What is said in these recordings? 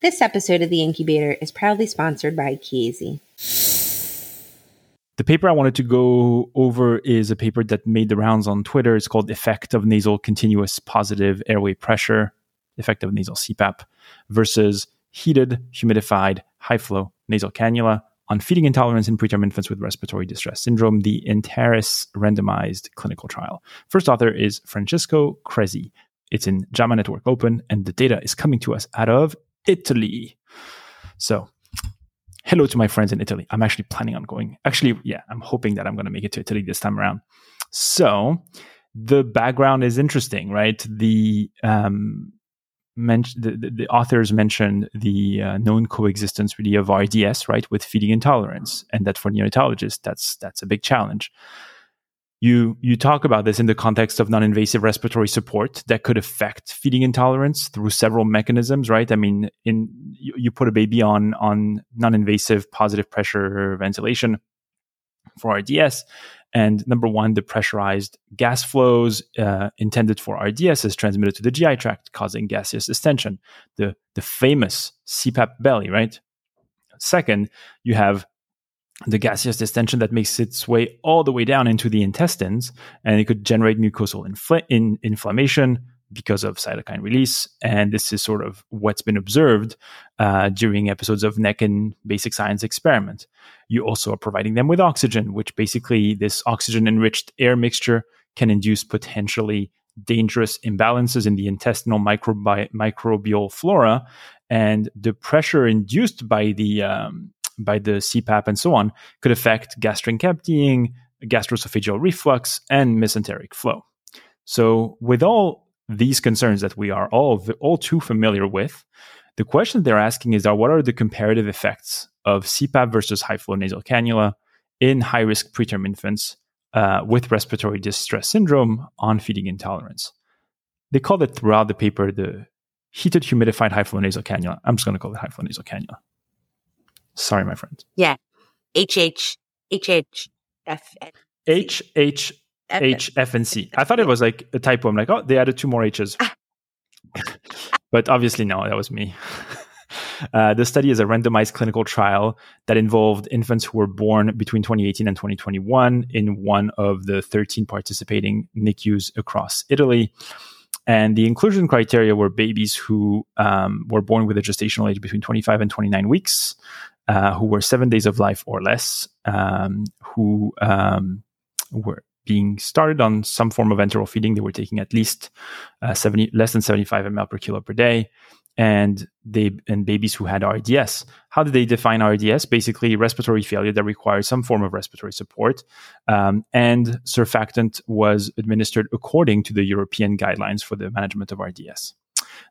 This episode of The Incubator is proudly sponsored by Chiesi. The paper I wanted to go over is a paper that made the rounds on Twitter. It's called Effect of Nasal Continuous Positive Airway Pressure, Effect of Nasal CPAP versus Heated, Humidified, High Flow Nasal Cannula on Feeding Intolerance in Preterm Infants with Respiratory Distress Syndrome, the ENTERUS Randomized Clinical Trial. First author is Francesco Cressi. It's in JAMA Network Open, and the data is coming to us out of Italy. So, hello to my friends in Italy. I'm actually planning on going. I'm hoping that I'm going to make it to Italy this time around. So, the background is interesting, right? The authors mentioned the known coexistence really of RDS, right, with feeding intolerance, and that for neonatologists, that's a big challenge. You talk about this in the context of non-invasive respiratory support that could affect feeding intolerance through several mechanisms, right? I mean, you put a baby on non-invasive positive pressure ventilation for RDS, and number one, the pressurized gas flows intended for RDS is transmitted to the GI tract, causing gaseous distension, the famous CPAP belly, right? Second, you have the gaseous distension that makes its way all the way down into the intestines, and it could generate mucosal inflammation because of cytokine release. And this is sort of what's been observed during episodes of NEC and basic science experiment. You also are providing them with oxygen, which basically this oxygen-enriched air mixture can induce potentially dangerous imbalances in the intestinal microbial flora, and the pressure induced by the CPAP and so on could affect gastric emptying, gastroesophageal reflux, and mesenteric flow. So with all these concerns that we are all too familiar with, the question they're asking is, what are the comparative effects of CPAP versus high-flow nasal cannula in high-risk preterm infants with respiratory distress syndrome on feeding intolerance? They call it throughout the paper the heated, humidified high-flow nasal cannula. I'm just going to call it high-flow nasal cannula. Sorry, my friend. Yeah. HHFNC. I thought it was like a typo. I'm like, oh, they added two more H's. But obviously, no, that was me. The study is a randomized clinical trial that involved infants who were born between 2018 and 2021 in one of the 13 participating NICUs across Italy. And the inclusion criteria were babies who were born with a gestational age between 25 and 29 weeks, who were 7 days of life or less, who were being started on some form of enteral feeding. They were taking at least less than 75 ml per kilo per day, and babies who had RDS. How did they define RDS? Basically, respiratory failure that requires some form of respiratory support, and surfactant was administered according to the European guidelines for the management of RDS.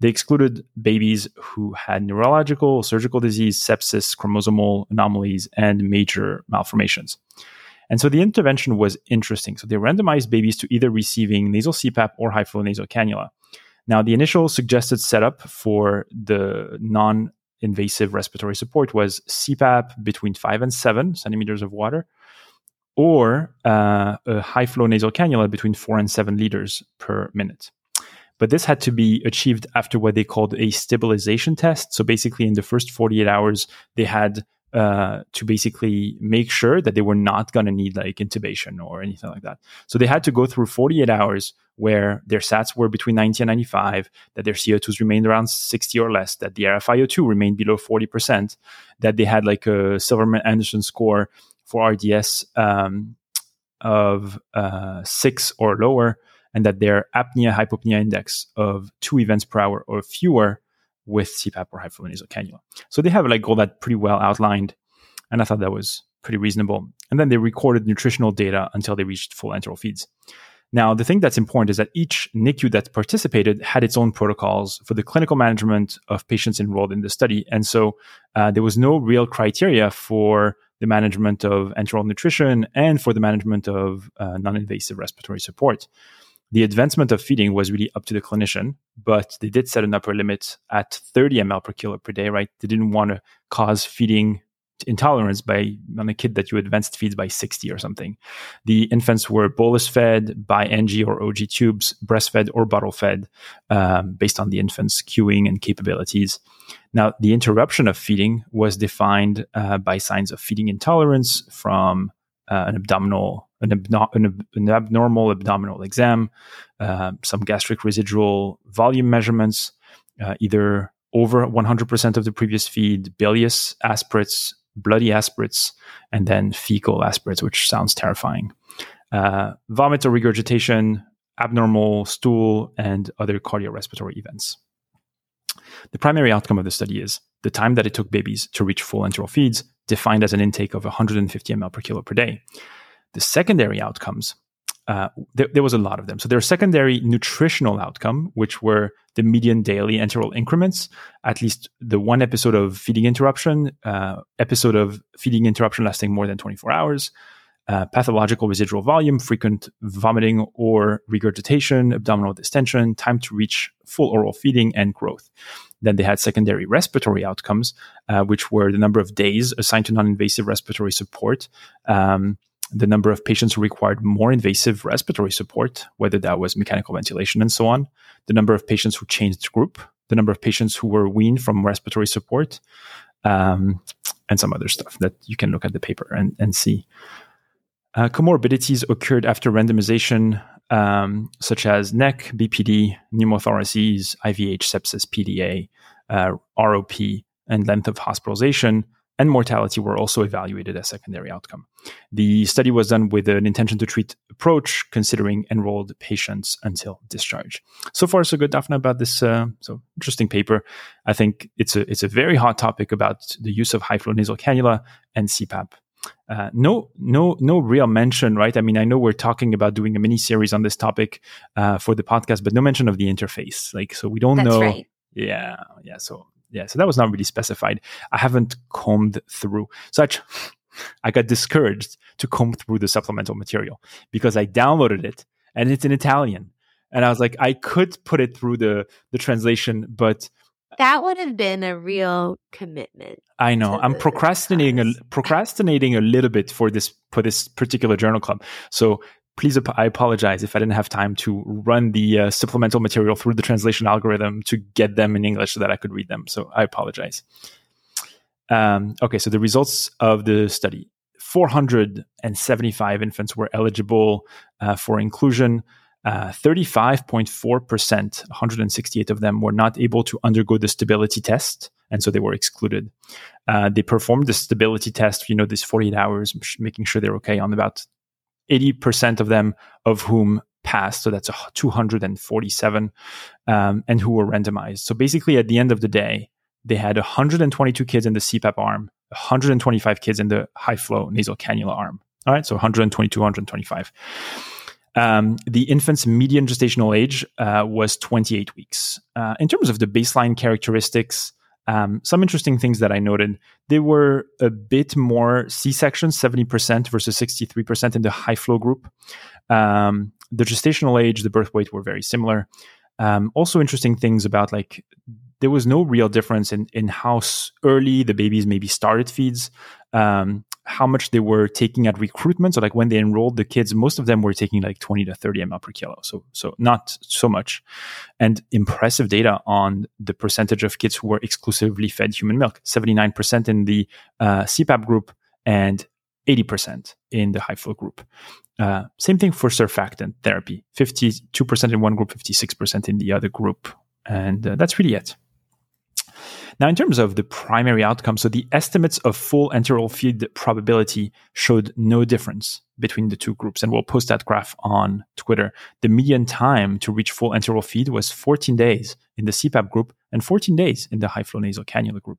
They excluded babies who had neurological, surgical disease, sepsis, chromosomal anomalies, and major malformations. And so the intervention was interesting. So they randomized babies to either receiving nasal CPAP or high-flow nasal cannula. Now, the initial suggested setup for the non-invasive respiratory support was CPAP between 5 and 7 centimeters of water, or a high-flow nasal cannula between 4 and 7 liters per minute. But this had to be achieved after what they called a stabilization test. So basically, in the first 48 hours, they had to basically make sure that they were not going to need like intubation or anything like that. So they had to go through 48 hours where their SATs were between 90 and 95, that their CO2s remained around 60 or less, that the RFIO2 remained below 40%, that they had like a Silverman Anderson score for RDS of 6 or lower, and that their apnea-hypopnea index of 2 events per hour or fewer with CPAP or high-flow nasal cannula. So they have like all that pretty well outlined, and I thought that was pretty reasonable. And then they recorded nutritional data until they reached full enteral feeds. Now, the thing that's important is that each NICU that participated had its own protocols for the clinical management of patients enrolled in the study. And so there was no real criteria for the management of enteral nutrition and for the management of non-invasive respiratory support. The advancement of feeding was really up to the clinician, but they did set an upper limit at 30 ml per kilo per day, right? They didn't want to cause feeding intolerance by on a kid that you advanced feeds by 60 or something. The infants were bolus fed by NG or OG tubes, breastfed or bottle fed, based on the infant's cueing and capabilities. Now, the interruption of feeding was defined by signs of feeding intolerance from an abnormal abdominal exam, some gastric residual volume measurements, either over 100% of the previous feed, bilious aspirates, bloody aspirates, and then fecal aspirates, which sounds terrifying. Vomit or regurgitation, abnormal stool, and other cardiorespiratory events. The primary outcome of the study is the time that it took babies to reach full enteral feeds, defined as an intake of 150 ml per kilo per day. The secondary outcomes, there was a lot of them. So there are secondary nutritional outcomes, which were the median daily enteral increments, at least the one episode of feeding interruption, episode of feeding interruption lasting more than 24 hours, pathological residual volume, frequent vomiting or regurgitation, abdominal distension, time to reach full oral feeding, and growth. Then they had secondary respiratory outcomes, which were the number of days assigned to non-invasive respiratory support, the number of patients who required more invasive respiratory support, whether that was mechanical ventilation and so on, the number of patients who changed group, the number of patients who were weaned from respiratory support, and some other stuff that you can look at the paper and see. Comorbidities occurred after randomization, such as NEC, BPD, pneumothoraces, IVH, sepsis, PDA, ROP, and length of hospitalization, and mortality were also evaluated as secondary outcome. The study was done with an intention to treat approach, considering enrolled patients until discharge. So far, so good, Daphne, about this so interesting paper. I think it's a very hot topic about the use of high-flow nasal cannula and CPAP. No real mention, right? I mean, I know we're talking about doing a mini series on this topic for the podcast, but no mention of the interface. Like, so we don't know. Right. Yeah. So that was not really specified. I haven't combed through. I got discouraged to comb through the supplemental material because I downloaded it and it's in Italian, and I was like, I could put it through the translation, but. That would have been a real commitment. I know. I'm procrastinating a little bit for this particular journal club. So please, I apologize if I didn't have time to run the supplemental material through the translation algorithm to get them in English so that I could read them. So I apologize. Okay, so the results of the study. 475 infants were eligible for inclusion. 35.4%, 168 of them, were not able to undergo the stability test, and so they were excluded. They performed the stability test, this 48 hours, making sure they're okay on about 80% of them, of whom passed, so that's 247, and who were randomized. So basically, at the end of the day, they had 122 kids in the CPAP arm, 125 kids in the high-flow nasal cannula arm. All right, so 122, 125. The infant's median gestational age was 28 weeks. In terms of the baseline characteristics, some interesting things that I noted, they were a bit more C-sections, 70% versus 63% in the high-flow group. The gestational age, the birth weight were very similar. Also interesting things about there was no real difference in how early the babies maybe started feeds, how much they were taking at recruitment. So when they enrolled the kids, most of them were taking 20 to 30 ml per kilo. So not so much. And impressive data on the percentage of kids who were exclusively fed human milk, 79% in the CPAP group and 80% in the high-flow group. Same thing for surfactant therapy, 52% in one group, 56% in the other group. And that's really it. Now, in terms of the primary outcome, so the estimates of full enteral feed probability showed no difference between the two groups, and we'll post that graph on Twitter. The median time to reach full enteral feed was 14 days in the CPAP group and 14 days in the high-flow nasal cannula group.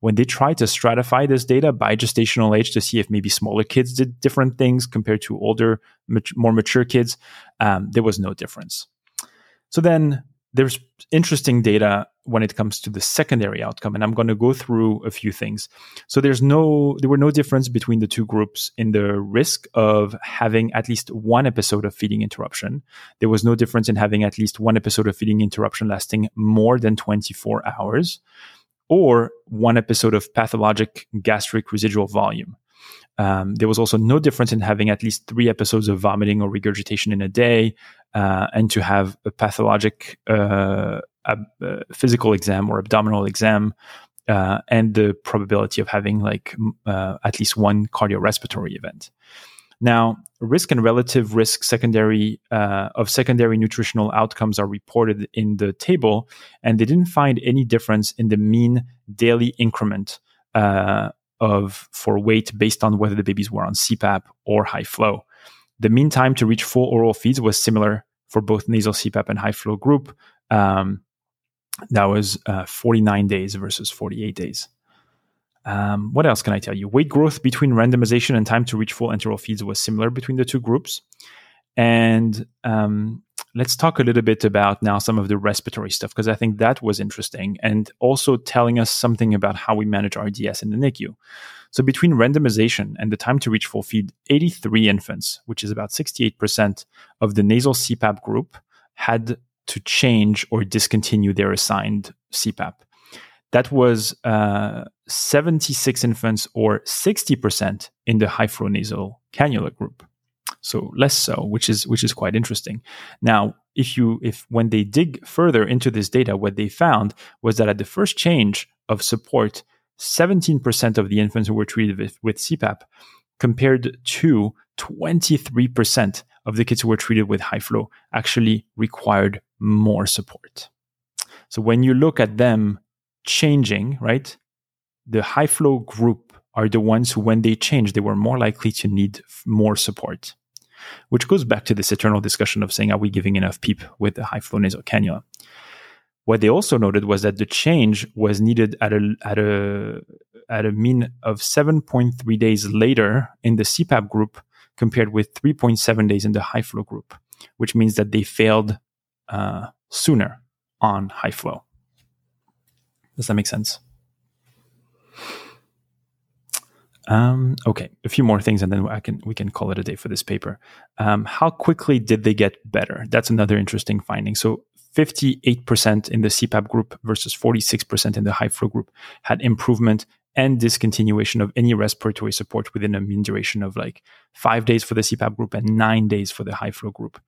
When they tried to stratify this data by gestational age to see if maybe smaller kids did different things compared to older, more mature kids, there was no difference. So then there's interesting data when it comes to the secondary outcome, and I'm going to go through a few things. So there were no difference between the two groups in the risk of having at least one episode of feeding interruption. There was no difference in having at least one episode of feeding interruption lasting more than 24 hours. or one episode of pathologic gastric residual volume. There was also no difference in having at least 3 episodes of vomiting or regurgitation in a day, and to have a pathologic physical exam or abdominal exam, and the probability of having at least 1 cardiorespiratory event. Now, risk and relative risk of secondary nutritional outcomes are reported in the table, and they didn't find any difference in the mean daily increment for weight based on whether the babies were on CPAP or high flow. The mean time to reach full oral feeds was similar for both nasal CPAP and high flow group. That was 49 days versus 48 days. What else can I tell you? Weight growth between randomization and time to reach full enteral feeds was similar between the two groups. And let's talk a little bit about now some of the respiratory stuff, because I think that was interesting and also telling us something about how we manage RDS in the NICU. So between randomization and the time to reach full feed, 83 infants, which is about 68% of the nasal CPAP group, had to change or discontinue their assigned CPAP. That was 76 infants or 60% in the high flow nasal cannula group. So less so, which is quite interesting. Now, when they dig further into this data, what they found was that at the first change of support, 17% of the infants who were treated with CPAP compared to 23% of the kids who were treated with high flow actually required more support. So when you look at them changing, right? The high flow group are the ones who, when they change, they were more likely to need more support, which goes back to this eternal discussion of saying, are we giving enough PEEP with the high flow nasal cannula? What they also noted was that the change was needed at a mean of 7.3 days later in the CPAP group compared with 3.7 days in the high flow group, which means that they failed sooner on high flow. Does that make sense? Okay, a few more things, and then we can call it a day for this paper. How quickly did they get better? That's another interesting finding. So 58% in the CPAP group versus 46% in the high flow group had improvement and discontinuation of any respiratory support within a mean duration of 5 days for the CPAP group and 9 days for the high flow group.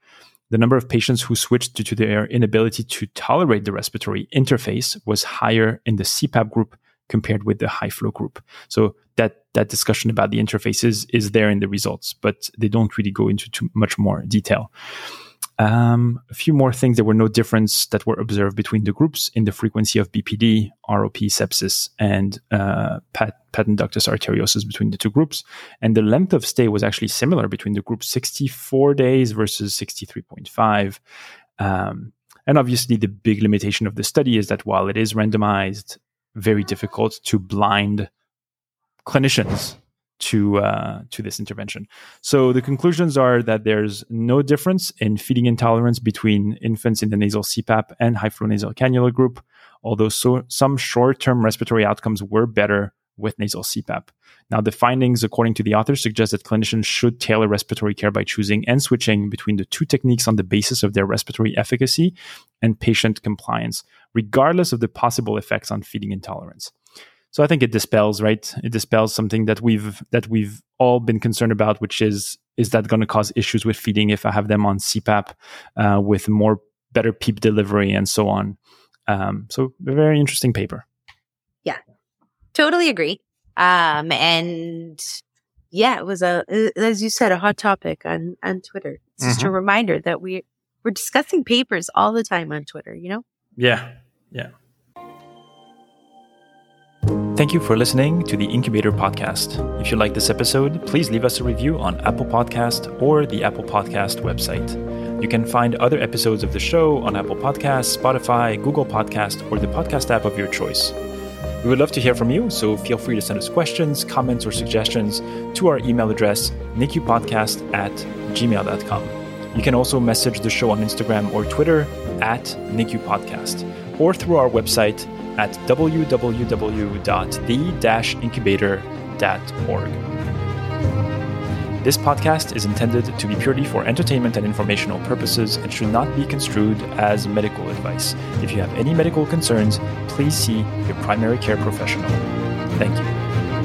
The number of patients who switched due to their inability to tolerate the respiratory interface was higher in the CPAP group compared with the high flow group. So that discussion about the interfaces is there in the results, but they don't really go into too much more detail. A few more things. There were no difference that were observed between the groups in the frequency of BPD, ROP, sepsis, and patenductus arteriosus between the two groups. And the length of stay was actually similar between the groups, 64 days versus 63.5. And obviously, the big limitation of the study is that while it is randomized, very difficult to blind clinicians to this intervention. So the conclusions are that there's no difference in feeding intolerance between infants in the nasal CPAP and high flow nasal cannula group, although some short-term respiratory outcomes were better with nasal CPAP. Now, the findings, according to the author, suggest that clinicians should tailor respiratory care by choosing and switching between the two techniques on the basis of their respiratory efficacy and patient compliance, regardless of the possible effects on feeding intolerance. So I think it dispels, right? It dispels something that we've all been concerned about, which is that going to cause issues with feeding if I have them on CPAP with more better PEEP delivery and so on. So a very interesting paper. Yeah, totally agree. And yeah, it was as you said, a hot topic on Twitter. It's just a reminder that we're discussing papers all the time on Twitter, you know? Yeah, yeah. Thank you for listening to the Incubator Podcast. If you like this episode, please leave us a review on Apple Podcast or the Apple Podcast website. You can find other episodes of the show on Apple Podcasts, Spotify, Google Podcast, or the podcast app of your choice. We would love to hear from you, so feel free to send us questions, comments, or suggestions to our email address, nicupodcast@gmail.com. You can also message the show on Instagram or Twitter @nicupodcast, or through our website, at www.the-incubator.org. This podcast is intended to be purely for entertainment and informational purposes and should not be construed as medical advice. If you have any medical concerns, please see your primary care professional. Thank you.